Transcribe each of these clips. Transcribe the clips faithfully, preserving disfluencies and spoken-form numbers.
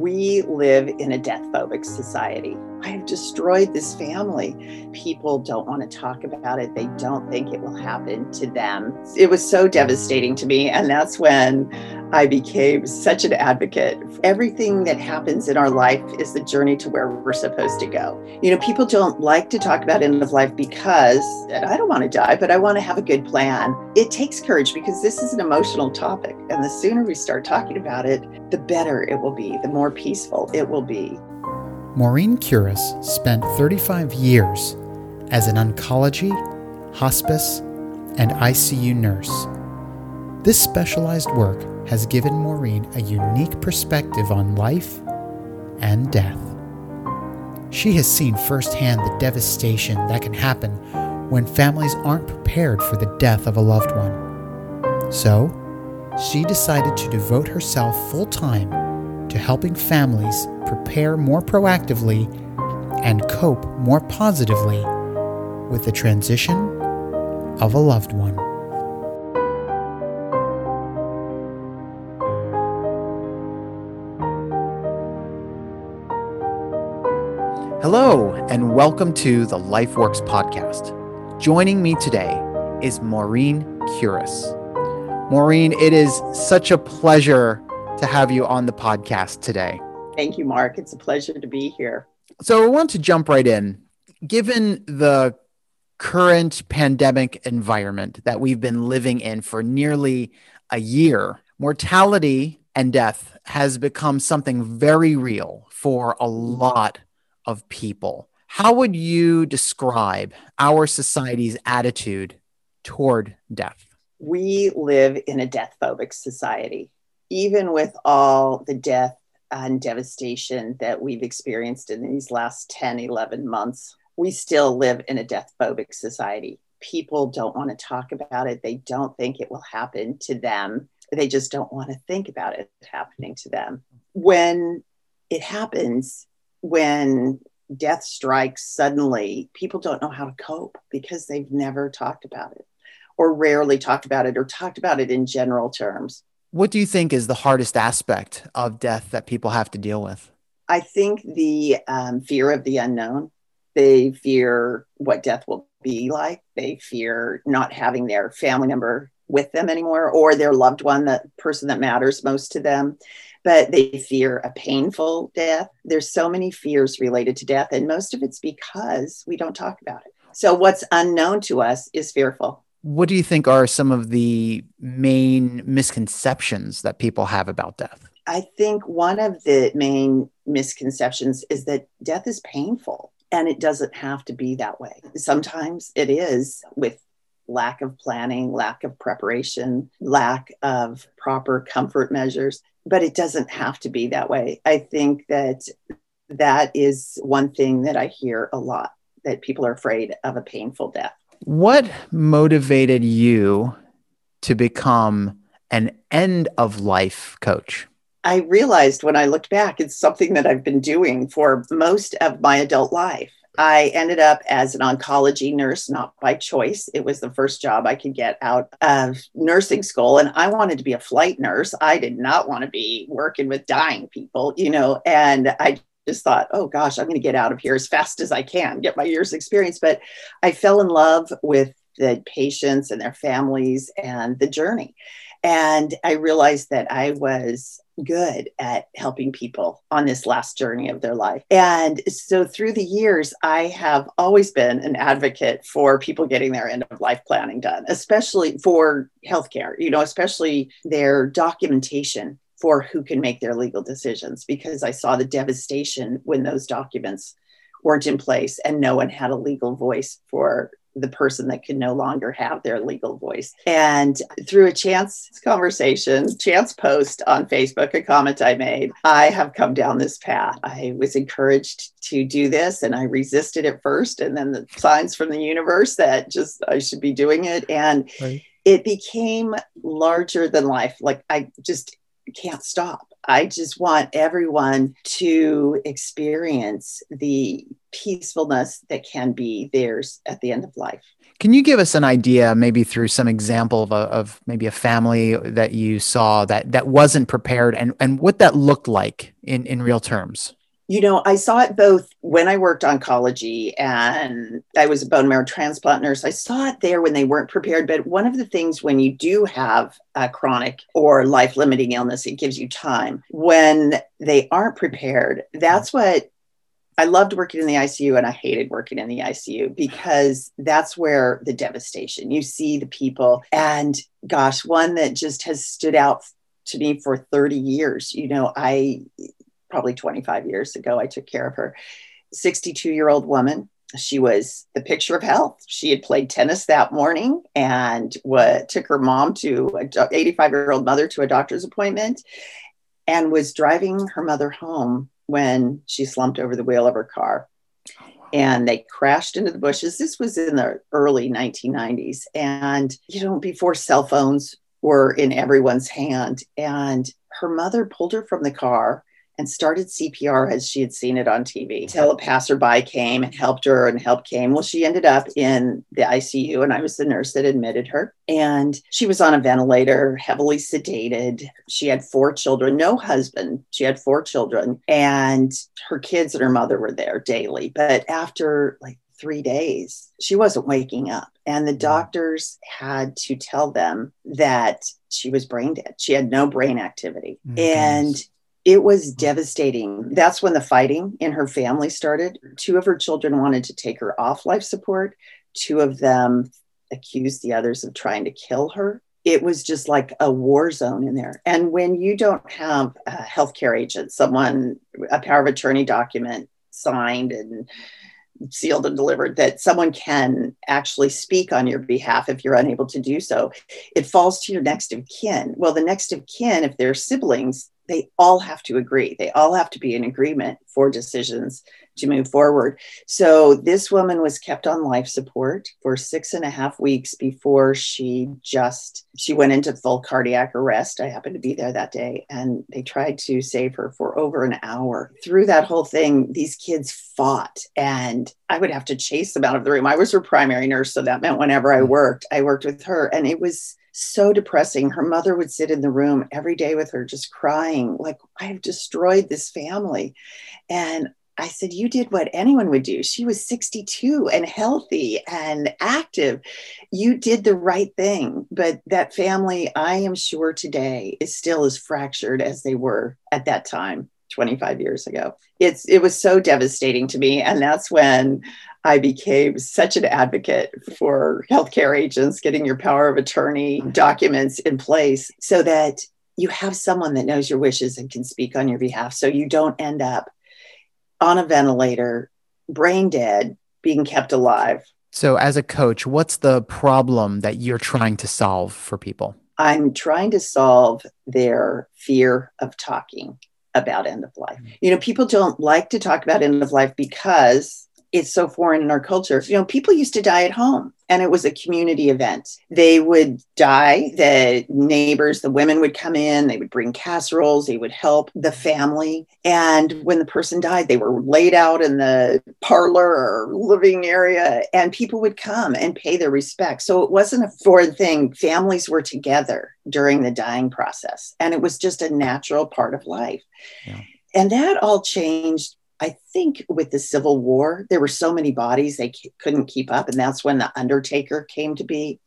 We live in a death-phobic society. I have destroyed this family. People don't want to talk about it. They don't think it will happen to them. It was so devastating to me. And that's when I became such an advocate. Everything that happens in our life is the journey to where we're supposed to go. You know, people don't like to talk about end of life because, and I don't want to die, but I want to have a good plan. It takes courage because this is an emotional topic. And the sooner we start talking about it, the better it will be, the more peaceful it will be. Maureen Kures spent thirty-five years as an oncology, hospice, and I C U nurse. This specialized work has given Maureen a unique perspective on life and death. She has seen firsthand the devastation that can happen when families aren't prepared for the death of a loved one. So, she decided to devote herself full-time to helping families prepare more proactively and cope more positively with the transition of a loved one. Hello, and welcome to the LifeWorks podcast. Joining me today is Maureen Kures. Maureen, it is such a pleasure to have you on the podcast today. Thank you, Mark. It's a pleasure to be here. So I want to jump right in. Given the current pandemic environment that we've been living in for nearly a year, mortality and death has become something very real for a lot of people. How would you describe our society's attitude toward death? We live in a death-phobic society. Even with all the death and devastation that we've experienced in these last ten, eleven months, we still live in a death-phobic society. People don't want to talk about it. They don't think it will happen to them. They just don't want to think about it happening to them. When it happens, when death strikes suddenly, people don't know how to cope because they've never talked about it, or rarely talked about it, or talked about it in general terms. What do you think is the hardest aspect of death that people have to deal with? I think the um, fear of the unknown. They fear what death will be like. They fear not having their family member with them anymore, or their loved one, the person that matters most to them. But they fear a painful death. There's so many fears related to death, and most of it's because we don't talk about it. So what's unknown to us is fearful. What do you think are some of the main misconceptions that people have about death? I think one of the main misconceptions is that death is painful, and it doesn't have to be that way. Sometimes it is, with lack of planning, lack of preparation, lack of proper comfort measures, but it doesn't have to be that way. I think that that is one thing that I hear a lot, that people are afraid of a painful death. What motivated you to become an end-of-life coach? I realized when I looked back, it's something that I've been doing for most of my adult life. I ended up as an oncology nurse, not by choice. It was the first job I could get out of nursing school, and I wanted to be a flight nurse. I did not want to be working with dying people, you know, and I just thought, oh gosh, I'm going to get out of here as fast as I can, get my years of experience. But I fell in love with the patients and their families and the journey. And I realized that I was good at helping people on this last journey of their life. And so through the years, I have always been an advocate for people getting their end of life planning done, especially for healthcare, you know, especially their documentation for who can make their legal decisions, because I saw the devastation when those documents weren't in place and no one had a legal voice for the person that could no longer have their legal voice. And through a chance conversation, chance post on Facebook, a comment I made, I have come down this path. I was encouraged to do this, and I resisted at first, and then the signs from the universe that just I should be doing it. And right. It became larger than life. Like I just can't stop. I just want everyone to experience the peacefulness that can be theirs at the end of life. Can you give us an idea, maybe through some example of, a, of maybe a family that you saw that, that wasn't prepared, and, and what that looked like in, in real terms? You know, I saw it both when I worked oncology and I was a bone marrow transplant nurse. I saw it there when they weren't prepared. But one of the things when you do have a chronic or life-limiting illness, it gives you time. When they aren't prepared, that's what I loved working in the I C U, and I hated working in the I C U because that's where the devastation, you see the people. And gosh, one that just has stood out to me for thirty years, you know, I... probably twenty-five years ago, I took care of her. sixty-two-year-old woman. She was the picture of health. She had played tennis that morning and what, took her mom to an eighty-five-year-old mother to a doctor's appointment, and was driving her mother home when she slumped over the wheel of her car. And they crashed into the bushes. This was in the early nineteen nineties. And, you know, before cell phones were in everyone's hand. And her mother pulled her from the car and started C P R as she had seen it on T V. Until a passerby came and helped her, and help came. Well, she ended up in the I C U, and I was the nurse that admitted her. And she was on a ventilator, heavily sedated. She had four children, no husband. She had four children, and her kids and her mother were there daily. But after like three days, she wasn't waking up. And the doctors had to tell them that she was brain dead. She had no brain activity. Mm-hmm. And it was devastating. That's when the fighting in her family started. Two of her children wanted to take her off life support. Two of them accused the others of trying to kill her. It was just like a war zone in there. And when you don't have a healthcare agent, someone, a power of attorney document signed and sealed and delivered, that someone can actually speak on your behalf if you're unable to do so, it falls to your next of kin. Well, the next of kin, if they're siblings, they all have to agree. They all have to be in agreement for decisions to move forward. So this woman was kept on life support for six and a half weeks before she just, she went into full cardiac arrest. I happened to be there that day, and they tried to save her for over an hour. Through that whole thing, these kids fought, and I would have to chase them out of the room. I was her primary nurse, so that meant whenever I worked, I worked with her, and it was so depressing. Her mother would sit in the room every day with her, just crying, like, I have destroyed this family. And I said, you did what anyone would do. She was sixty-two and healthy and active. You did the right thing. But that family, I am sure today, is still as fractured as they were at that time, twenty-five years ago. It's, it was so devastating to me. And that's when I became such an advocate for healthcare agents, getting your power of attorney documents in place so that you have someone that knows your wishes and can speak on your behalf. So you don't end up on a ventilator, brain dead, being kept alive. So as a coach, what's the problem that you're trying to solve for people? I'm trying to solve their fear of talking about end of life. You know, people don't like to talk about end of life because it's so foreign in our culture. You know, people used to die at home, and it was a community event. They would die, the neighbors, the women would come in, they would bring casseroles, they would help the family. And when the person died, they were laid out in the parlor or living area, and people would come and pay their respects. So it wasn't a foreign thing. Families were together during the dying process, and it was just a natural part of life. Yeah. And that all changed, I think, with the Civil War. There were so many bodies they c- couldn't keep up. And that's when the undertaker came to be.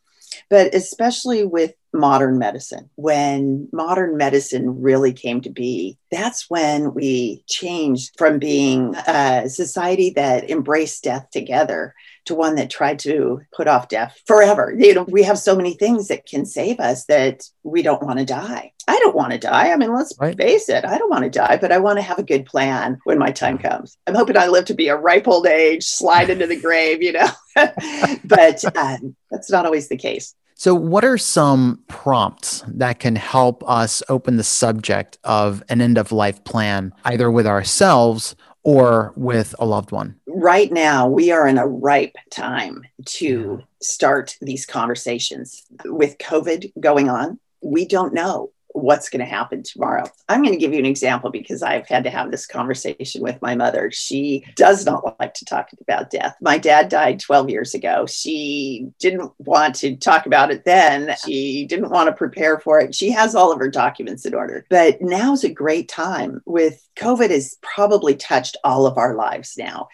But especially with modern medicine, when modern medicine really came to be, that's when we changed from being a society that embraced death together to one that tried to put off death forever. You know, we have so many things that can save us that we don't want to die. I don't want to die. I mean, let's right. face it. I don't want to die, but I want to have a good plan when my time comes. I'm hoping I live to be a ripe old age, slide into the grave, you know, but um, that's not always the case. So what are some prompts that can help us open the subject of an end-of-life plan, either with ourselves or with a loved one? Right now, we are in a ripe time to start these conversations. With COVID going on, we don't know what's going to happen tomorrow. I'm going to give you an example because I've had to have this conversation with my mother. She does not like to talk about death. My dad died twelve years ago. She didn't want to talk about it then. She didn't want to prepare for it. She has all of her documents in order. But now's a great time. With COVID has probably touched all of our lives now.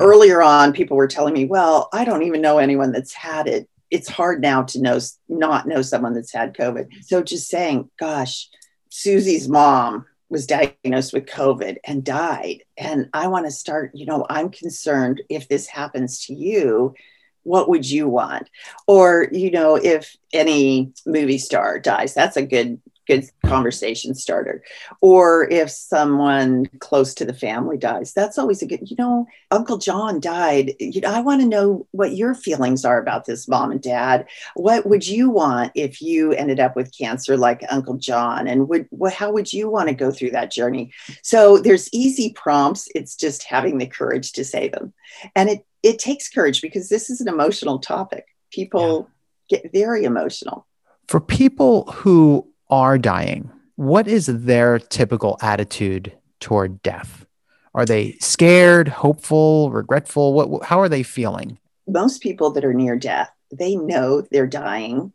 Earlier on, people were telling me, well, I don't even know anyone that's had it. It's hard now to know, not know someone that's had COVID. So just saying, gosh, Susie's mom was diagnosed with COVID and died. And I want to start, you know, I'm concerned if this happens to you, what would you want? Or, you know, if any movie star dies, that's a good good conversation starter. Or if someone close to the family dies, that's always a good, you know, Uncle John died. You know, I want to know what your feelings are about this, mom and dad. What would you want if you ended up with cancer like Uncle John? And would what, how would you want to go through that journey? So there's easy prompts. It's just having the courage to say them. And it, it takes courage because this is an emotional topic. People yeah. get very emotional. For people who are dying, what is their typical attitude toward death? Are they scared, hopeful, regretful? What, how are they feeling? Most people that are near death, they know they're dying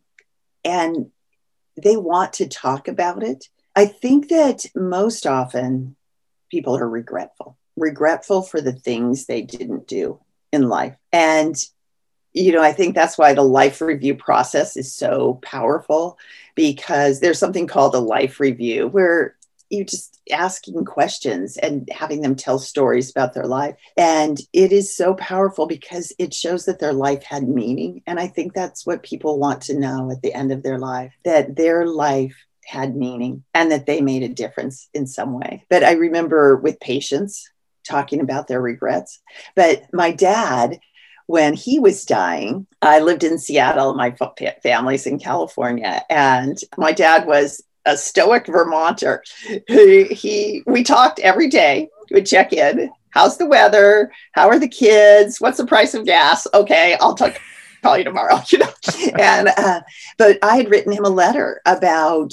and they want to talk about it. I think that most often people are regretful, regretful for the things they didn't do in life. And, you know, I think that's why the life review process is so powerful, because there's something called a life review where you just asking questions and having them tell stories about their life. And it is so powerful because it shows that their life had meaning. And I think that's what people want to know at the end of their life, that their life had meaning and that they made a difference in some way. But I remember with patients talking about their regrets, but my dad, when he was dying, I lived in Seattle, my f- family's in California, and my dad was a stoic Vermonter. He, he, we talked every day, we'd check in, how's the weather, how are the kids, what's the price of gas, okay, I'll talk, call you tomorrow, you know, and, uh, but I had written him a letter about,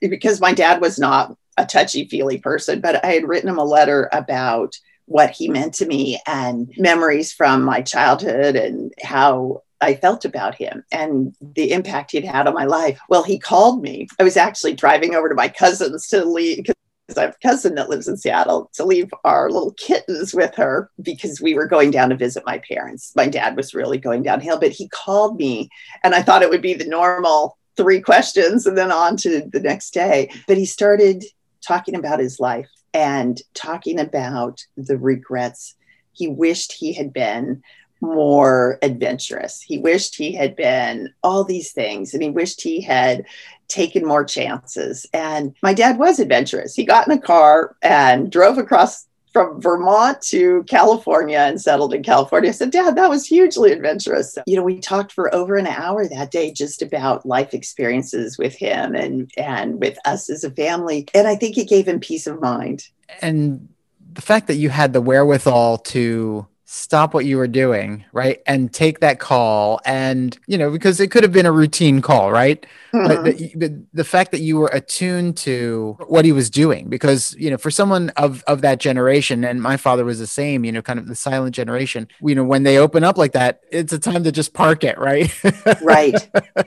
because my dad was not a touchy-feely person, but I had written him a letter about what he meant to me and memories from my childhood and how I felt about him and the impact he'd had on my life. Well, he called me. I was actually driving over to my cousin's to leave, because I have a cousin that lives in Seattle, to leave our little kittens with her because we were going down to visit my parents. My dad was really going downhill, but he called me and I thought it would be the normal three questions and then on to the next day. But he started talking about his life and talking about the regrets. He wished he had been more adventurous. He wished he had been all these things, and he wished he had taken more chances. And my dad was adventurous. He got in a car and drove across from Vermont to California and settled in California. I said, Dad, that was hugely adventurous. So, you know, we talked for over an hour that day just about life experiences with him and, and with us as a family. And I think it gave him peace of mind. And the fact that you had the wherewithal to stop what you were doing, right? And take that call. And, you know, because it could have been a routine call, right? Mm-hmm. But the, but the fact that you were attuned to what he was doing, because, you know, for someone of, of that generation, and my father was the same, you know, kind of the silent generation, you know, when they open up like that, it's a time to just park it, right? Right,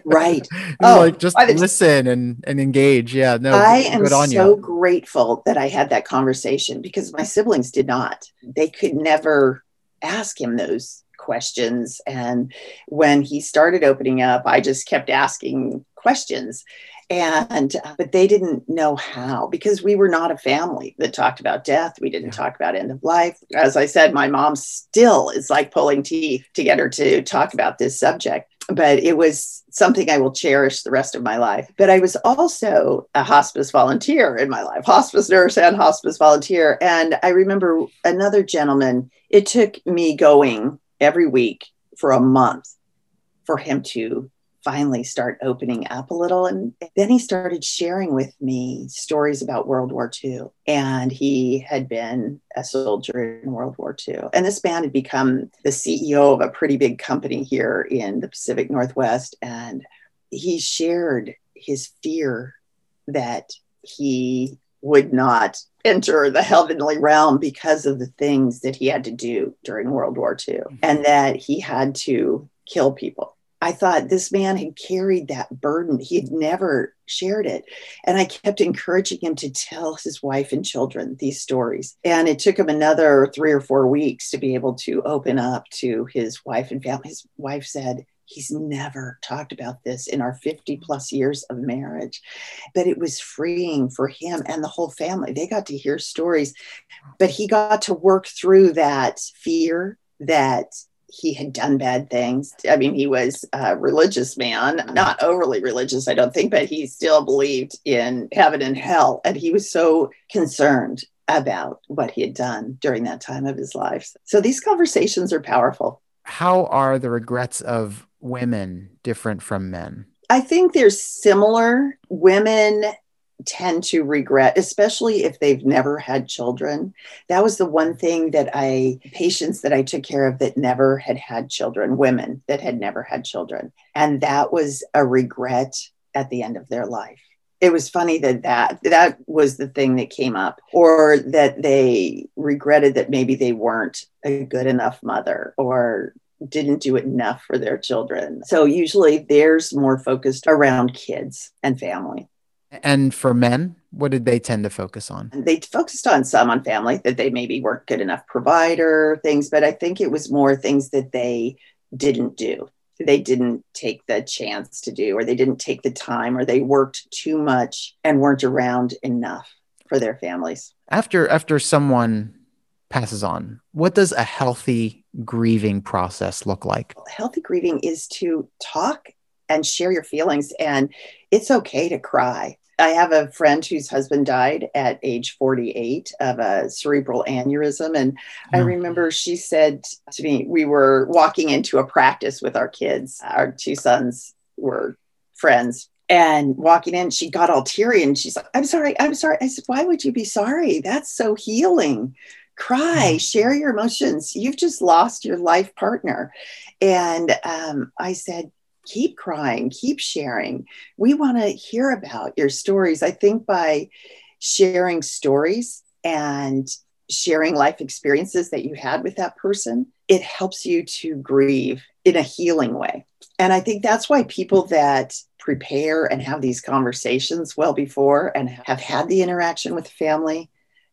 right. Oh, like just the, listen and, and engage. Yeah, no, I am so grateful that I had that conversation because my siblings did not. They could never ask him those questions. And when he started opening up, I just kept asking questions. And, but they didn't know how, because we were not a family that talked about death. We didn't talk about end of life. As I said, my mom still is like pulling teeth to get her to talk about this subject, but it was something I will cherish the rest of my life. But I was also a hospice volunteer in my life, hospice nurse and hospice volunteer. And I remember another gentleman, it took me going every week for a month for him to finally start opening up a little. And then he started sharing with me stories about World War Two. And he had been a soldier in World War Two. And this man had become the C E O of a pretty big company here in the Pacific Northwest. And he shared his fear that he would not enter the heavenly realm because of the things that he had to do during World War Two, mm-hmm. and that he had to kill people. I thought this man had carried that burden. He had never shared it. And I kept encouraging him to tell his wife and children these stories. And it took him another three or four weeks to be able to open up to his wife and family. His wife said, he's never talked about this in our fifty plus years of marriage. But it was freeing for him and the whole family. They got to hear stories, but he got to work through that fear that he had done bad things. I mean, he was a religious man, not overly religious, I don't think, but he still believed in heaven and hell. And he was so concerned about what he had done during that time of his life. So these conversations are powerful. How are the regrets of women different from men? I think they're similar. Women tend to regret, especially if they've never had children. That was the one thing that I, patients that I took care of that never had had children, women that had never had children. And that was a regret at the end of their life. It was funny that, that that was the thing that came up, or that they regretted that maybe they weren't a good enough mother or didn't do enough for their children. So usually theirs more focused around kids and family. And for men, what did they tend to focus on? They focused on some on family, that they maybe weren't good enough provider, things, but I think it was more things that they didn't do. They didn't take the chance to do, or they didn't take the time, or they worked too much and weren't around enough for their families. After after someone passes on, what does a healthy grieving process look like? Healthy grieving is to talk and share your feelings, and it's okay to cry. I have a friend whose husband died at age forty-eight of a cerebral aneurysm. And mm-hmm. I remember she said to me, we were walking into a practice with our kids. Our two sons were friends. And walking in, she got all teary and she's like, I'm sorry, I'm sorry. I said, why would you be sorry? That's so healing. Cry, share your emotions. You've just lost your life partner. And um, I said, keep crying, keep sharing. We want to hear about your stories. I think by sharing stories and sharing life experiences that you had with that person, it helps you to grieve in a healing way. And I think that's why people that prepare and have these conversations well before and have had the interaction with the family,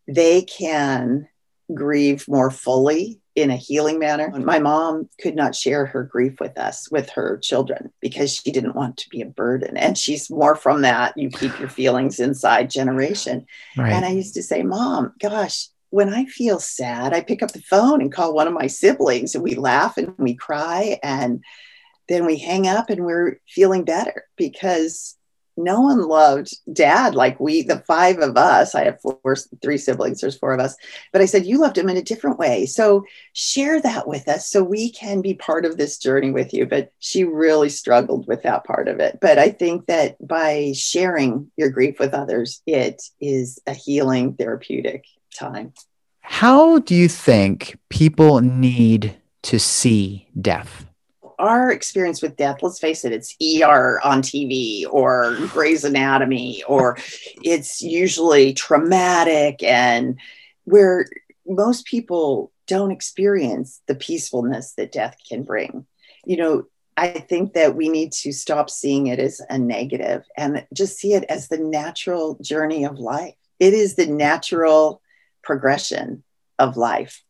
they can grieve more fully in a healing manner. My mom could not share her grief with us, with her children, because she didn't want to be a burden. And she's more from that, you keep your feelings inside generation. Right. And I used to say, Mom, gosh, when I feel sad, I pick up the phone and call one of my siblings and we laugh and we cry. And then we hang up and we're feeling better, because no one loved Dad like we, the five of us. I have four, three siblings, there's four of us. But I said, you loved him in a different way. So share that with us so we can be part of this journey with you. But she really struggled with that part of it. But I think that by sharing your grief with others, it is a healing, therapeutic time. How do you think people need to see death? Our experience with death, let's face it, it's E R on T V or Grey's Anatomy, or it's usually traumatic, and where most people don't experience the peacefulness that death can bring. You know, I think that we need to stop seeing it as a negative and just see it as the natural journey of life. It is the natural progression of life.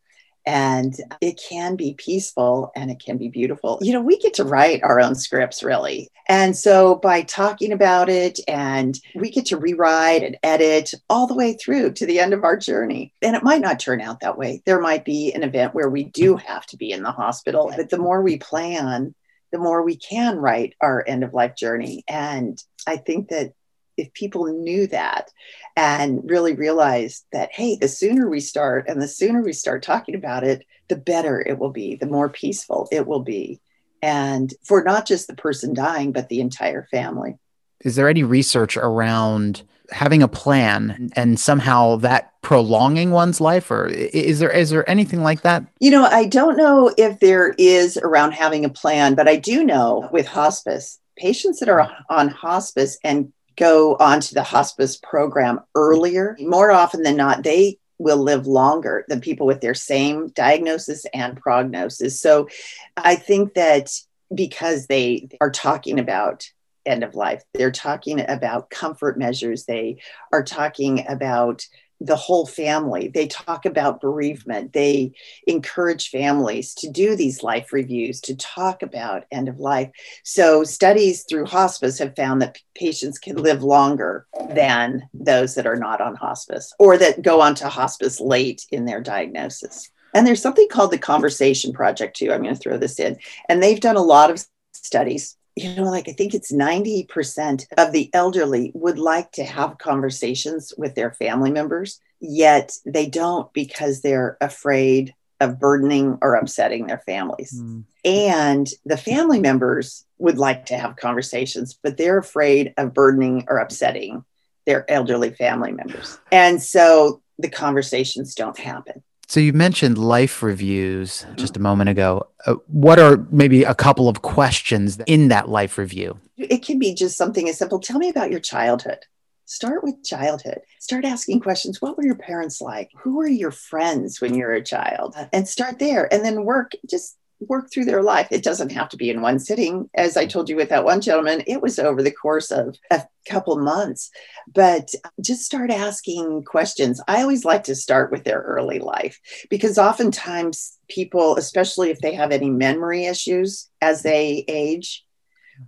And it can be peaceful and it can be beautiful. You know, we get to write our own scripts, really. And so by talking about it, and we get to rewrite and edit all the way through to the end of our journey. And it might not turn out that way. There might be an event where we do have to be in the hospital. But the more we plan, the more we can write our end of life journey. And I think that if people knew that and really realized that, hey, the sooner we start and the sooner we start talking about it, the better it will be, the more peaceful it will be. And for not just the person dying, but the entire family. Is there any research around having a plan and somehow that prolonging one's life? Or is there is there anything like that? You know, I don't know if there is around having a plan, but I do know with hospice, patients that are on hospice and go onto the hospice program earlier, more often than not, they will live longer than people with their same diagnosis and prognosis. So I think that because they are talking about end of life, they're talking about comfort measures, they are talking about the whole family, they talk about bereavement, they encourage families to do these life reviews, to talk about end of life. So studies through hospice have found that patients can live longer than those that are not on hospice or that go on to hospice late in their diagnosis. And there's something called the Conversation Project too. I'm going to throw this in. And they've done a lot of studies. You know, like I think it's ninety percent of the elderly would like to have conversations with their family members, yet they don't because they're afraid of burdening or upsetting their families. Mm. And the family members would like to have conversations, but they're afraid of burdening or upsetting their elderly family members. And so the conversations don't happen. So you mentioned life reviews just a moment ago. Uh, what are maybe a couple of questions in that life review? It can be just something as simple. Tell me about your childhood. Start with childhood. Start asking questions. What were your parents like? Who were your friends when you were a child? And start there and then work, just work through their life. It doesn't have to be in one sitting. As I told you with that one gentleman, it was over the course of a couple months, but just start asking questions. I always like to start with their early life because oftentimes people, especially if they have any memory issues as they age,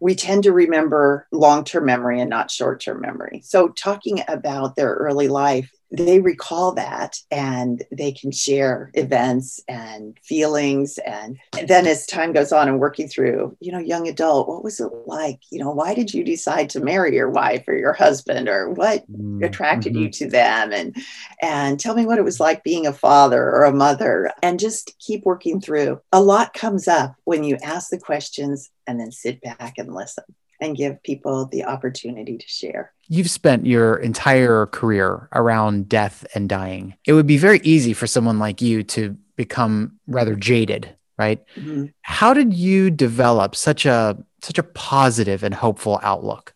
we tend to remember long-term memory and not short-term memory. So talking about their early life, they recall that and they can share events and feelings. And then as time goes on and working through, you know, young adult, what was it like? You know, why did you decide to marry your wife or your husband or what attracted mm-hmm. you to them? And, and tell me what it was like being a father or a mother and just keep working through. A lot comes up when you ask the questions and then sit back and listen and give people the opportunity to share. You've spent your entire career around death and dying. It would be very easy for someone like you to become rather jaded, right? Mm-hmm. How did you develop such a such a positive and hopeful outlook?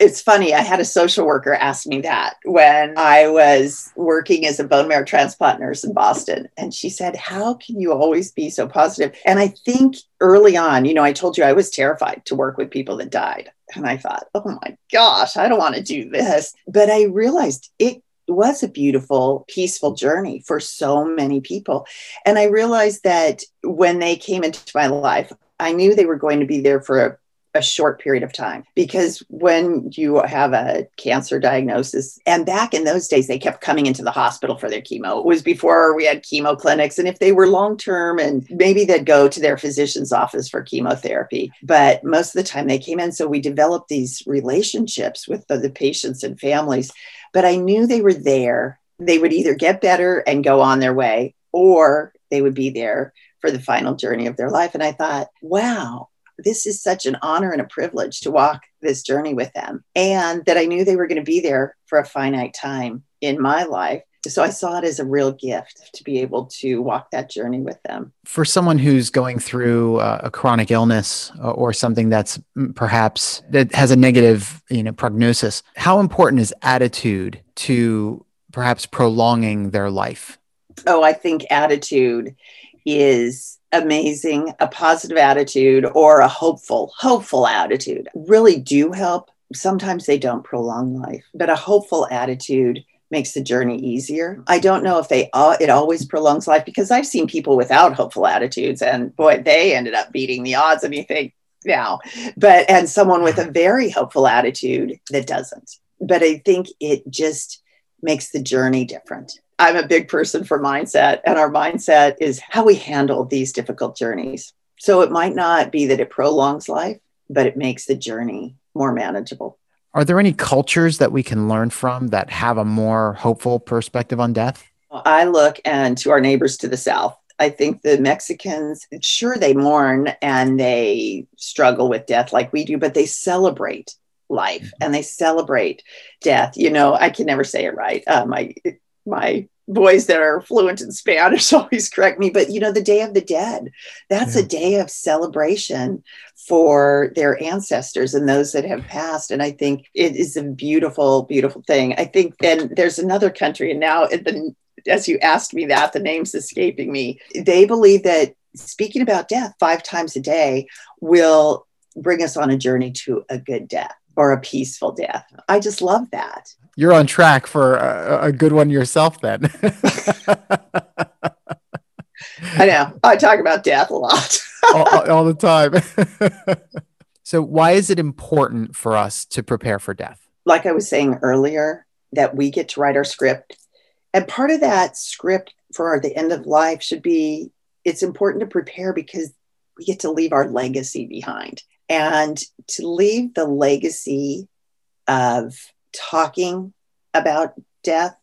It's funny. I had a social worker ask me that when I was working as a bone marrow transplant nurse in Boston. And she said, how can you always be so positive? And I think early on, you know, I told you I was terrified to work with people that died. And I thought, oh my gosh, I don't want to do this. But I realized it was a beautiful, peaceful journey for so many people. And I realized that when they came into my life, I knew they were going to be there for a a short period of time, because when you have a cancer diagnosis, and back in those days, they kept coming into the hospital for their chemo. It was before we had chemo clinics. And if they were long-term, and maybe they'd go to their physician's office for chemotherapy, but most of the time they came in. So we developed these relationships with the, the patients and families, but I knew they were there. They would either get better and go on their way, or they would be there for the final journey of their life. And I thought, wow, this is such an honor and a privilege to walk this journey with them, and that I knew they were going to be there for a finite time in my life. So I saw it as a real gift to be able to walk that journey with them. For someone who's going through uh, a chronic illness or something that's perhaps that has a negative, you know, prognosis, how important is attitude to perhaps prolonging their life? Oh, I think attitude is amazing. A positive attitude or a hopeful, hopeful attitude really do help. Sometimes they don't prolong life, but a hopeful attitude makes the journey easier. I don't know if they uh, it always prolongs life, because I've seen people without hopeful attitudes and boy, they ended up beating the odds and you think now, but, and someone with a very hopeful attitude that doesn't, but I think it just makes the journey different. I'm a big person for mindset, and our mindset is how we handle these difficult journeys. So it might not be that it prolongs life, but it makes the journey more manageable. Are there any cultures that we can learn from that have a more hopeful perspective on death? I look and to our neighbors to the south. I think the Mexicans, sure, they mourn and they struggle with death like we do, but they celebrate life and they celebrate death. You know, I can never say it right. Um, I my boys that are fluent in Spanish always correct me, but you know, the Day of the Dead, that's yeah. a day of celebration for their ancestors and those that have passed. And I think it is a beautiful, beautiful thing. I think then there's another country, and now the, as you asked me that, the name's escaping me. They believe that speaking about death five times a day will bring us on a journey to a good death or a peaceful death. I just love that. You're on track for a, a good one yourself then. I know. I talk about death a lot. all, all the time. So why is it important for us to prepare for death? Like I was saying earlier, that we get to write our script. And part of that script for the end of life should be, it's important to prepare because we get to leave our legacy behind. And to leave the legacy of talking about death,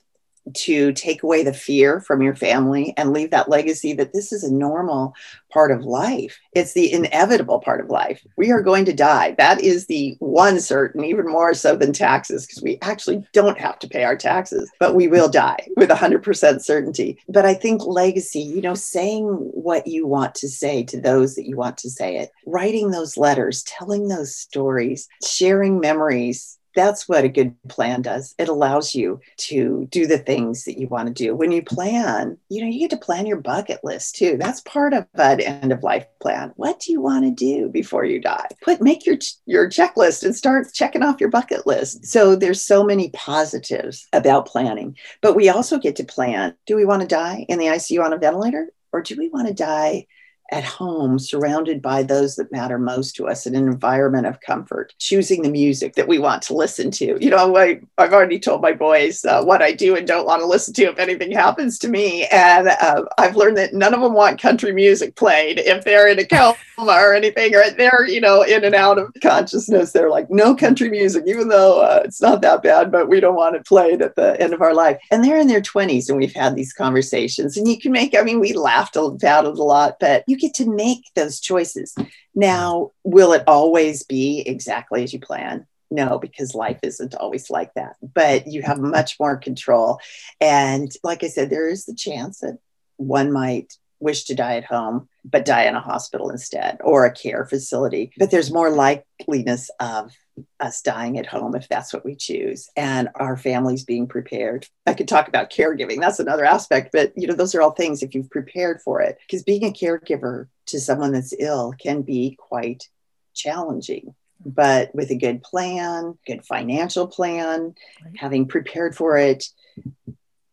to take away the fear from your family and leave that legacy that this is a normal part of life. It's the inevitable part of life. We are going to die. That is the one certain, even more so than taxes, because we actually don't have to pay our taxes, but we will die with one hundred percent certainty. But I think legacy, you know, saying what you want to say to those that you want to say it, writing those letters, telling those stories, sharing memories. That's what a good plan does. It allows you to do the things that you want to do. When you plan, you know, you get to plan your bucket list too. That's part of an end of life plan. What do you want to do before you die? Put, make your, your checklist and start checking off your bucket list. So there's so many positives about planning, but we also get to plan. Do we want to die in the I C U on a ventilator, or do we want to die at home, surrounded by those that matter most to us in an environment of comfort, choosing the music that we want to listen to? You know, I, I've already told my boys uh, what I do and don't want to listen to if anything happens to me. And uh, I've learned that none of them want country music played if they're in a coma or anything, or they're, you know, in and out of consciousness. They're like, no country music, even though uh, it's not that bad, but we don't want it played at the end of our life. And they're in their twenties, and we've had these conversations, and you can make, I mean, we laughed and battled a lot, but you get to make those choices. Now, will it always be exactly as you plan? No, because life isn't always like that, but you have much more control. And like I said, there is the chance that one might wish to die at home, but die in a hospital instead, or a care facility. But there's more likeliness of us dying at home if that's what we choose, and our families being prepared. I could talk about caregiving. That's another aspect, but you know, those are all things if you've prepared for it, because being a caregiver to someone that's ill can be quite challenging. But with a good plan, good financial plan, having prepared for it,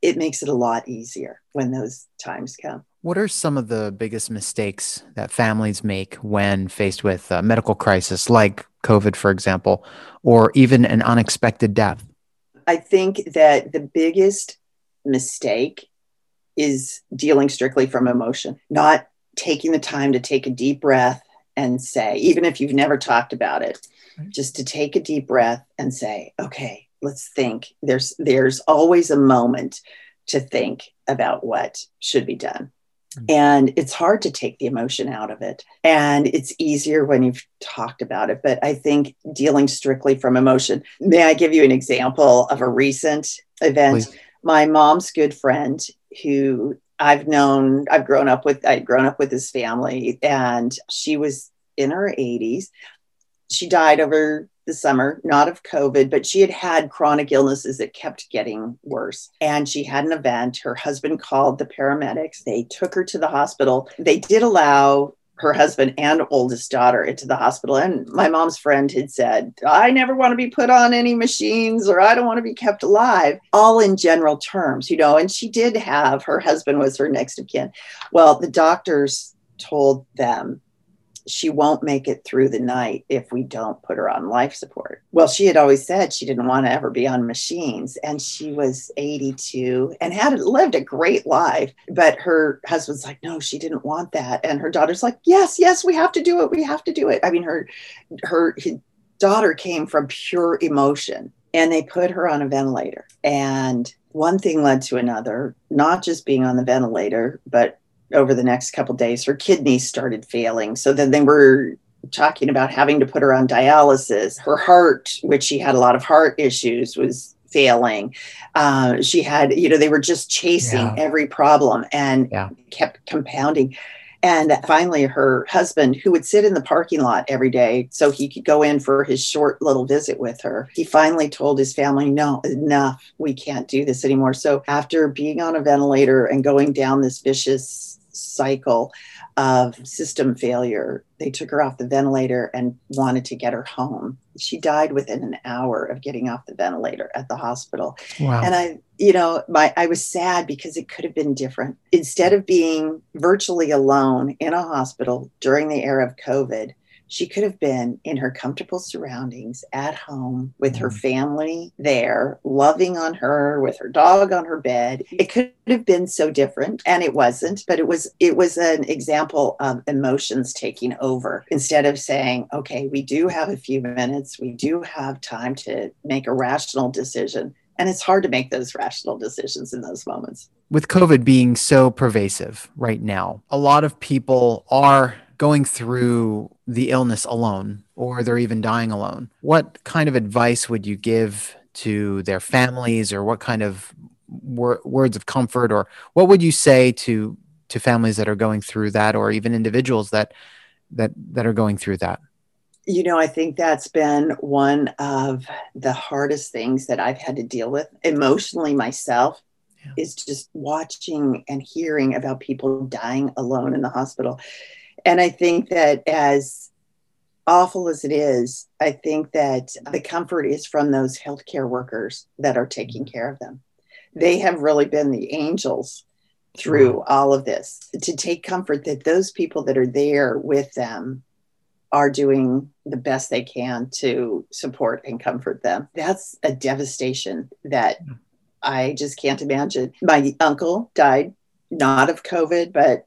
it makes it a lot easier when those times come. What are some of the biggest mistakes that families make when faced with a medical crisis like COVID, for example, or even an unexpected death? I think that the biggest mistake is dealing strictly from emotion, not taking the time to take a deep breath and say, even if you've never talked about it, just to take a deep breath and say, okay, let's think. There's, there's always a moment to think about what should be done. And it's hard to take the emotion out of it. And it's easier when you've talked about it. But I think dealing strictly from emotion. May I give you an example of a recent event? Please. My mom's good friend, who I've known, I've grown up with, I'd grown up with his family, and she was in her eighties. She died over the summer, not of COVID, but she had had chronic illnesses that kept getting worse. And she had an event. Her husband called the paramedics. They took her to the hospital. They did allow her husband and oldest daughter into the hospital. And my mom's friend had said, I never want to be put on any machines, or I don't want to be kept alive, all in general terms, you know, and she did have, her husband was her next of kin. Well, the doctors told them, she won't make it through the night if we don't put her on life support. Well, she had always said she didn't want to ever be on machines, and she was eighty-two and had lived a great life. But her husband's like, no, she didn't want that. And her daughter's like, yes, yes, we have to do it. We have to do it. I mean, her, her daughter came from pure emotion, and they put her on a ventilator. And one thing led to another, not just being on the ventilator, but over the next couple of days, her kidneys started failing. So then they were talking about having to put her on dialysis. Her heart, which she had a lot of heart issues, was failing. Uh, she had, you know, they were just chasing yeah. every problem and yeah. kept compounding. And finally, her husband, who would sit in the parking lot every day so he could go in for his short little visit with her, he finally told his family, no, enough, we can't do this anymore. So after being on a ventilator and going down this vicious cycle of system failure, they took her off the ventilator and wanted to get her home. She died within an hour of getting off the ventilator at the hospital. Wow. And I, you know, my, I was sad because it could have been different. Instead of being virtually alone in a hospital during the era of COVID, she could have been in her comfortable surroundings at home with her family there, loving on her, with her dog on her bed. It could have been so different, and it wasn't, but it was it was an example of emotions taking over. Instead of saying, okay, we do have a few minutes, we do have time to make a rational decision. And it's hard to make those rational decisions in those moments. With COVID being so pervasive right now, a lot of people are going through the illness alone, or they're even dying alone. What kind of advice would you give to their families, or what kind of wor- words of comfort, or what would you say to to families that are going through that, or even individuals that that that are going through that? You know, I think that's been one of the hardest things that I've had to deal with emotionally myself. Yeah. Is just watching and hearing about people dying alone in the hospital. And I think that as awful as it is, I think that the comfort is from those healthcare workers that are taking care of them. They have really been the angels through wow. all of this, to take comfort that those people that are there with them are doing the best they can to support and comfort them. That's a devastation that I just can't imagine. My uncle died, not of COVID, but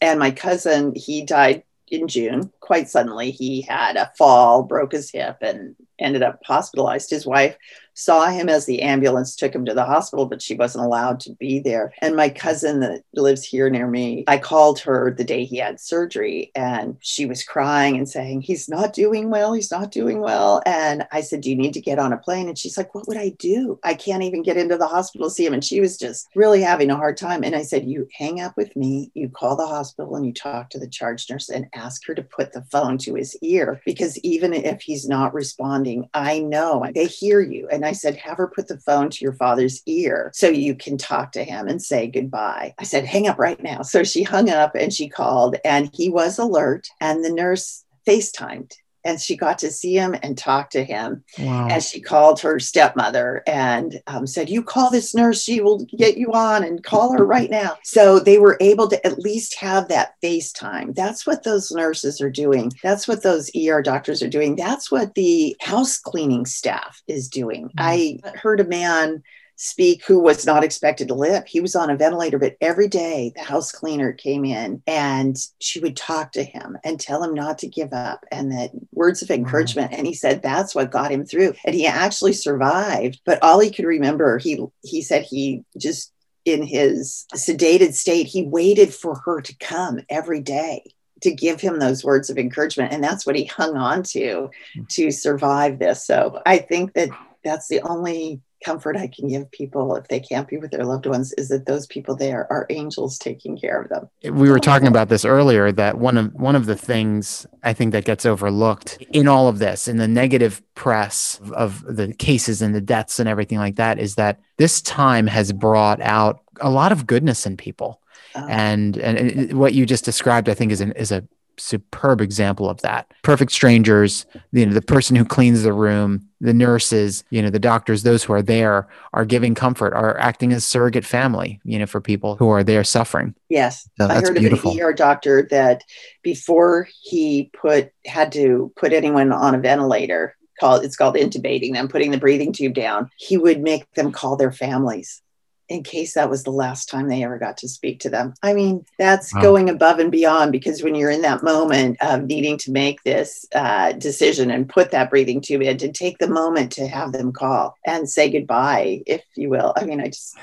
and my cousin, he died in June, quite suddenly. He had a fall, broke his hip, and ended up hospitalized. His wife saw him as the ambulance took him to the hospital, but she wasn't allowed to be there. And my cousin that lives here near me, I called her the day he had surgery, and she was crying and saying, he's not doing well. He's not doing well. And I said, do you need to get on a plane? And she's like, what would I do? I can't even get into the hospital to see him. And she was just really having a hard time. And I said, you hang up with me, you call the hospital, and you talk to the charge nurse and ask her to put the phone to his ear, because even if he's not responding, I know they hear you. And I said, have her put the phone to your father's ear so you can talk to him and say goodbye. I said, hang up right now. So she hung up and she called, and he was alert, and the nurse FaceTimed, and she got to see him and talk to him. Wow. And she called her stepmother and um, said, you call this nurse, she will get you on, and call her right now. So they were able to at least have that FaceTime. That's what those nurses are doing. That's what those E R doctors are doing. That's what the house cleaning staff is doing. Mm-hmm. I heard a man speak who was not expected to live. He was on a ventilator, but every day the house cleaner came in and she would talk to him and tell him not to give up, and that words of encouragement. And he said that's what got him through. And he actually survived, but all he could remember, he he said he just, in his sedated state, he waited for her to come every day to give him those words of encouragement. And that's what he hung on to, to survive this. So I think that that's the only comfort I can give people if they can't be with their loved ones, is that those people there are angels taking care of them. We were talking about this earlier, that one of one of the things I think that gets overlooked in all of this, in the negative press of the cases and the deaths and everything like that, is that this time has brought out a lot of goodness in people. Oh. And and what you just described, I think, is an, is a superb example of that. Perfect strangers, you know, the person who cleans the room, the nurses, you know, the doctors, those who are there are giving comfort, are acting as surrogate family, you know, for people who are there suffering. Yes. So I heard beautiful. Of an E R doctor that before he put, had to put anyone on a ventilator, called, it's called intubating them, putting the breathing tube down, he would make them call their families in case that was the last time they ever got to speak to them. I mean, that's wow. going above and beyond, because when you're in that moment of needing to make this uh, decision and put that breathing tube in, to take the moment to have them call and say goodbye, if you will. I mean, I just...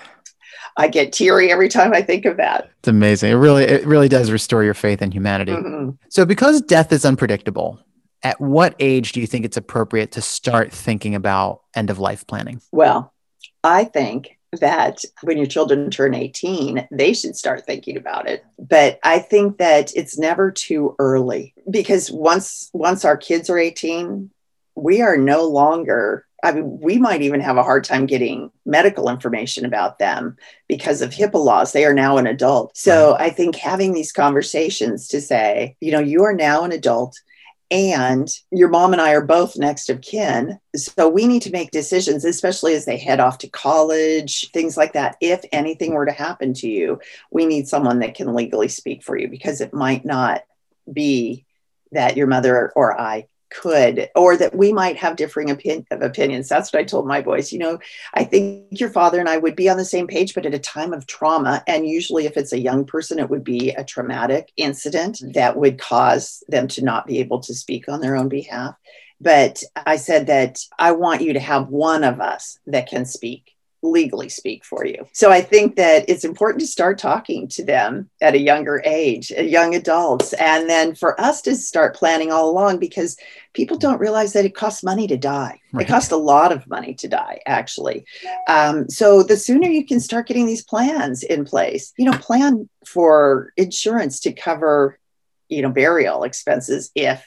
I get teary every time I think of that. It's amazing. It really, it really does restore your faith in humanity. Mm-hmm. So because death is unpredictable, at what age do you think it's appropriate to start thinking about end-of-life planning? Well, I think that when your children turn eighteen, they should start thinking about it. But I think that it's never too early, because once once our kids are eighteen, we are no longer, I mean, we might even have a hard time getting medical information about them because of HIPAA laws. They are now an adult. So I think having these conversations to say, you know, you are now an adult and your mom and I are both next of kin. So we need to make decisions, especially as they head off to college, things like that. If anything were to happen to you, we need someone that can legally speak for you, because it might not be that your mother or I could, or that we might have differing opin- of opinions. That's what I told my boys. You know, I think your father and I would be on the same page, but at a time of trauma. And usually if it's a young person, it would be a traumatic incident that would cause them to not be able to speak on their own behalf. But I said that I want you to have one of us that can speak, legally speak for you. So I think that it's important to start talking to them at a younger age, young adults, and then for us to start planning all along, because people don't realize that it costs money to die. Right. It costs a lot of money to die, actually. Um, so the sooner you can start getting these plans in place, you know, plan for insurance to cover, you know, burial expenses if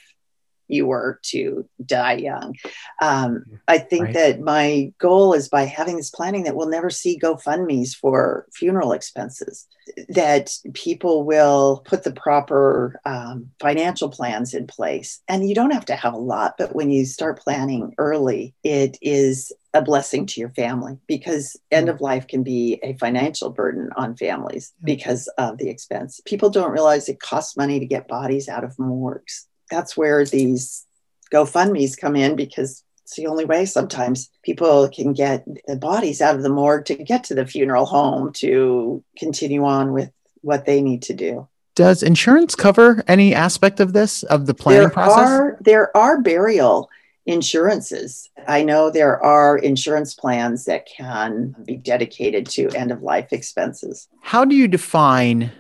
you were to die young. Um, I think right. that my goal is, by having this planning, that we'll never see GoFundMes for funeral expenses, that people will put the proper um, financial plans in place. And you don't have to have a lot, but when you start planning early, it is a blessing to your family, because end of life can be a financial burden on families because of the expense. People don't realize it costs money to get bodies out of morgues. That's where these GoFundMes come in, because it's the only way sometimes people can get the bodies out of the morgue to get to the funeral home to continue on with what they need to do. Does insurance cover any aspect of this, of the planning there process? Are, there are burial insurances. I know there are insurance plans that can be dedicated to end-of-life expenses. How do you define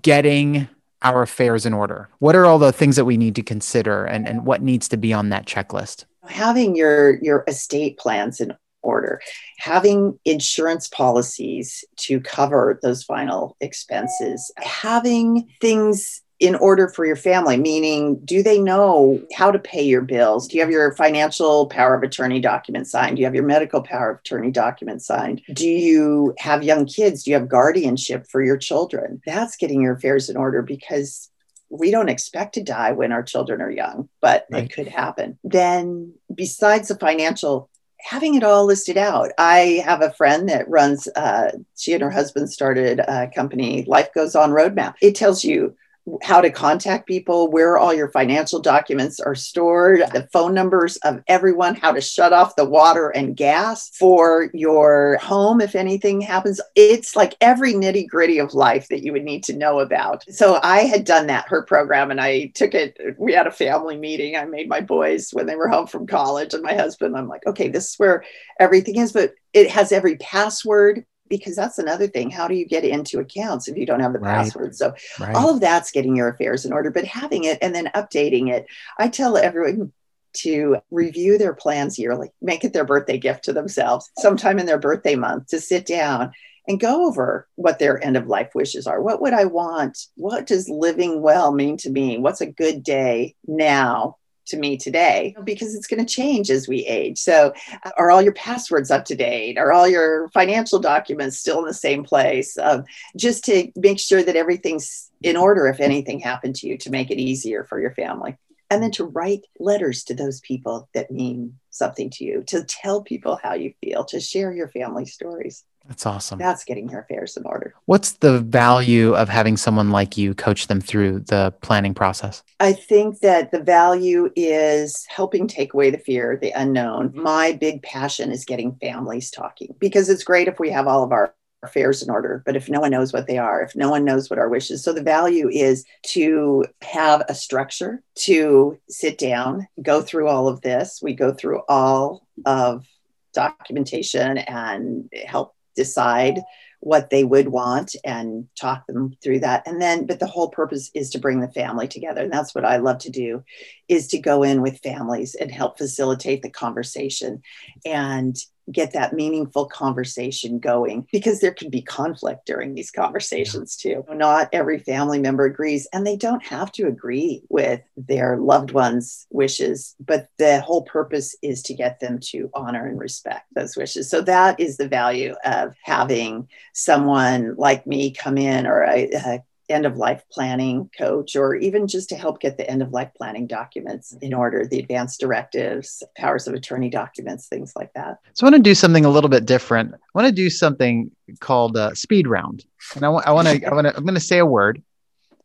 getting our affairs in order? What are all the things that we need to consider, and, and what needs to be on that checklist? Having your, your estate plans in order, having insurance policies to cover those final expenses, having things in order for your family, meaning, do they know how to pay your bills? Do you have your financial power of attorney document signed? Do you have your medical power of attorney document signed? Do you have young kids? Do you have guardianship for your children? That's getting your affairs in order, because we don't expect to die when our children are young, but right. it could happen. Then, besides the financial, having it all listed out. I have a friend that runs, uh, she and her husband started a company, Life Goes On Roadmap. It tells you how to contact people, where all your financial documents are stored, the phone numbers of everyone, how to shut off the water and gas for your home if anything happens. It's like every nitty gritty of life that you would need to know about. So I had done that, her program, and I took it. We had a family meeting. I made my boys when they were home from college, and my husband, I'm like, okay, this is where everything is, but it has every password. Because that's another thing. How do you get into accounts if you don't have the right. password? So right. all of that's getting your affairs in order, but having it and then updating it. I tell everyone to review their plans yearly, make it their birthday gift to themselves sometime in their birthday month, to sit down and go over what their end of life wishes are. What would I want? What does living well mean to me? What's a good day now to me today, because it's going to change as we age. So are all your passwords up to date? Are all your financial documents still in the same place? Um, just to make sure that everything's in order if anything happened to you, to make it easier for your family. And then to write letters to those people that mean something to you, to tell people how you feel, to share your family stories. That's awesome. That's getting your affairs in order. What's the value of having someone like you coach them through the planning process? I think that the value is helping take away the fear, the unknown. My big passion is getting families talking, because it's great if we have all of our affairs in order, but if no one knows what they are, if no one knows what our wishes. So the value is to have a structure, to sit down, go through all of this. We go through all of documentation and help decide what they would want and talk them through that. And then, but the whole purpose is to bring the family together. And that's what I love to do, is to go in with families and help facilitate the conversation and get that meaningful conversation going, because there can be conflict during these conversations too. Not every family member agrees, and they don't have to agree with their loved one's wishes, but the whole purpose is to get them to honor and respect those wishes. So that is the value of having someone like me come in, or a, a end of life planning coach, or even just to help get the end of life planning documents in order, the advanced directives, powers of attorney documents, things like that. So I want to do something a little bit different. I want to do something called a speed round. And I want, I want to, I want to, I'm going to say a word,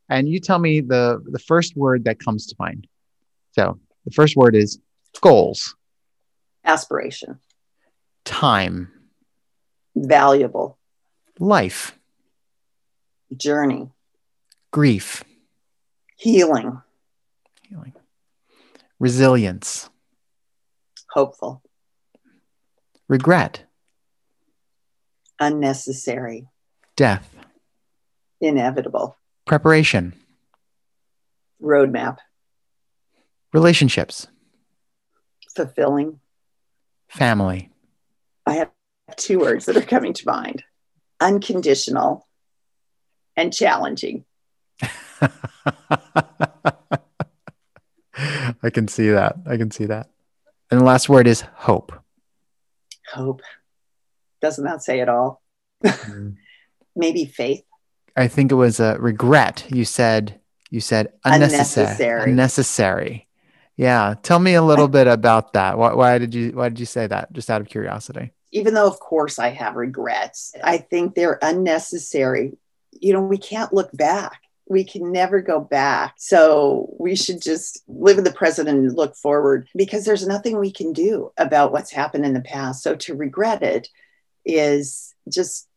and you tell me the, the first word that comes to mind. So the first word is goals. Aspiration. Time. Valuable. Life. Journey. Grief. Healing. Healing. Resilience. Hopeful. Regret. Unnecessary. Death. Inevitable. Preparation. Roadmap. Relationships. Fulfilling. Family. I have two words that are coming to mind. Unconditional and challenging. I can see that. I can see that. And the last word is hope. Hope. Doesn't that say it all? Mm-hmm. Maybe faith. I think it was a regret. You said, you said unnecessary. Unnecessary. unnecessary. Yeah. Tell me a little I, bit about that. Why, why did you, why did you say that? Just out of curiosity. Even though, of course, I have regrets, I think they're unnecessary. You know, we can't look back. We can never go back. So we should just live in the present and look forward, because there's nothing we can do about what's happened in the past. So to regret it is just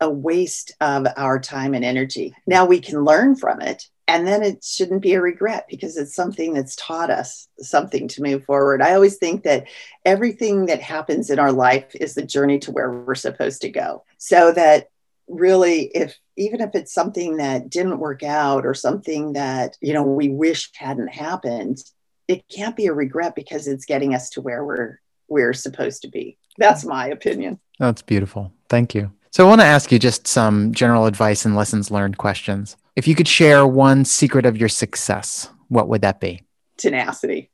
a waste of our time and energy. Now we can learn from it, and then it shouldn't be a regret, because it's something that's taught us something to move forward. I always think that everything that happens in our life is the journey to where we're supposed to go. So that really, if even if it's something that didn't work out, or something that, you know, we wish hadn't happened, it can't be a regret, because it's getting us to where we're we're supposed to be. That's my opinion. That's beautiful. Thank you. So I want to ask you just some general advice and lessons learned questions. If you could share one secret of your success, what would that be? Tenacity.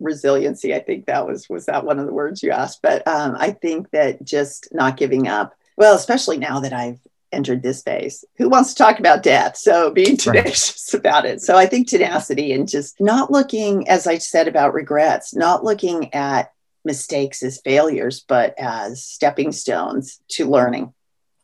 Resiliency. I think that was, was that one of the words you asked, but um, I think that just not giving up. Well, especially now that I've entered this phase, who wants to talk about death? So being tenacious right. about it. So I think tenacity, and just not looking, as I said about regrets, not looking at mistakes as failures, but as stepping stones to learning.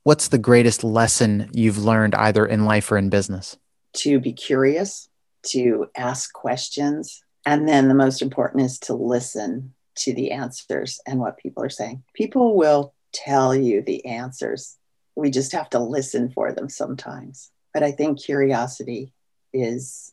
What's the greatest lesson you've learned either in life or in business? To be curious, to ask questions. And then the most important is to listen to the answers and what people are saying. People will tell you the answers. We just have to listen for them sometimes. But I think curiosity is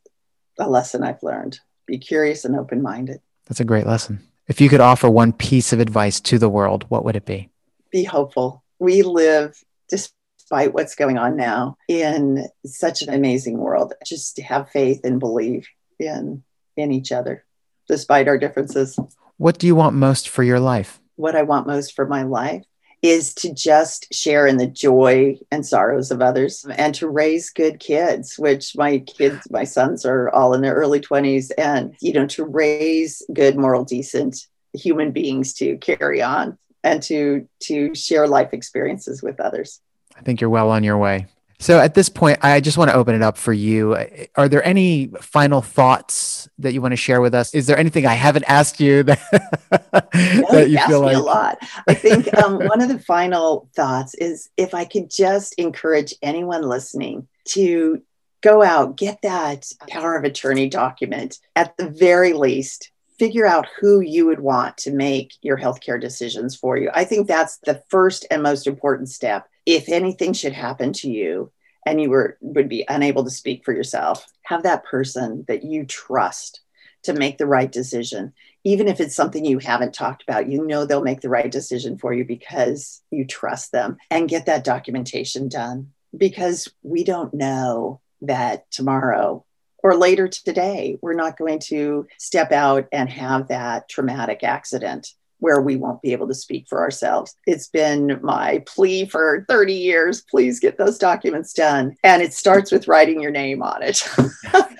a lesson I've learned. Be curious and open-minded. That's a great lesson. If you could offer one piece of advice to the world, what would it be? Be hopeful. We live, despite what's going on now, in such an amazing world. Just have faith and believe in, in each other, despite our differences. What do you want most for your life? What I want most for my life is to just share in the joy and sorrows of others, and to raise good kids, which my kids, my sons are all in their early twenties, and, you know, to raise good, moral, decent human beings to carry on and to, to share life experiences with others. I think you're well on your way. So at this point, I just want to open it up for you. Are there any final thoughts that you want to share with us? Is there anything I haven't asked you that, no, that you asked feel like? Me a lot. I think um, one of the final thoughts is, if I could just encourage anyone listening to go out, get that power of attorney document. At the very least, figure out who you would want to make your healthcare decisions for you. I think that's the first and most important step. If anything should happen to you and you were would be unable to speak for yourself, have that person that you trust to make the right decision. Even if it's something you haven't talked about, you know they'll make the right decision for you because you trust them. And get that documentation done, because we don't know that tomorrow or later today, we're not going to step out and have that traumatic accident where we won't be able to speak for ourselves. It's been my plea for thirty years, please get those documents done. And it starts with writing your name on it.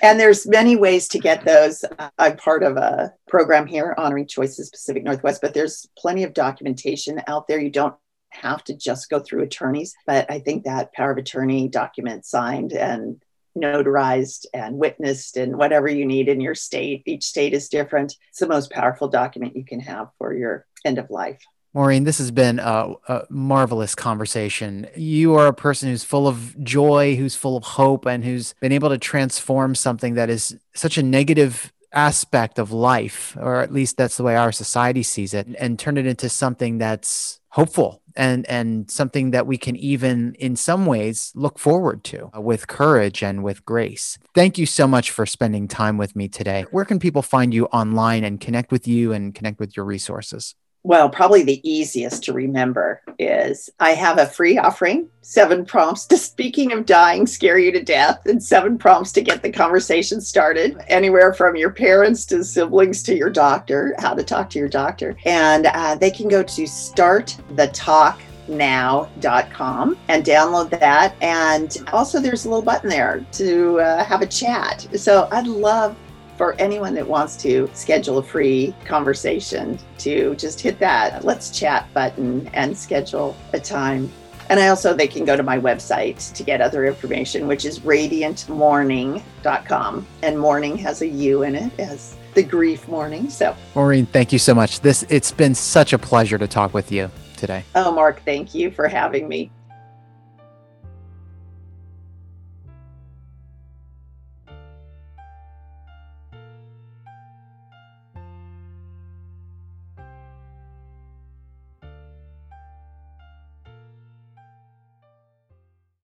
And there's many ways to get those. I'm part of a program here, Honoring Choices Pacific Northwest, but there's plenty of documentation out there. You don't have to just go through attorneys, but I think that power of attorney document signed and notarized and witnessed and whatever you need in your state. Each state is different. It's the most powerful document you can have for your end of life. Maureen, this has been a, a marvelous conversation. You are a person who's full of joy, who's full of hope, and who's been able to transform something that is such a negative aspect of life, or at least that's the way our society sees it, and turn it into something that's hopeful and and something that we can even in some ways look forward to uh, with courage and with grace. Thank you so much for spending time with me today. Where can people find you online and connect with you and connect with your resources? Well, probably the easiest to remember is I have a free offering, seven prompts to, speaking of dying, scare you to death, and seven prompts to get the conversation started, anywhere from your parents to siblings to your doctor, how to talk to your doctor. And uh, they can go to start the talk now dot com and download that. And also there's a little button there to uh, have a chat. So I'd love for anyone that wants to schedule a free conversation to just hit that let's chat button and schedule a time. And I also, they can go to my website to get other information, which is radiant mourning dot com. And mourning has a U in it, as the grief mourning. So Maureen, thank you so much. This, it's been such a pleasure to talk with you today. Oh, Mark, thank you for having me.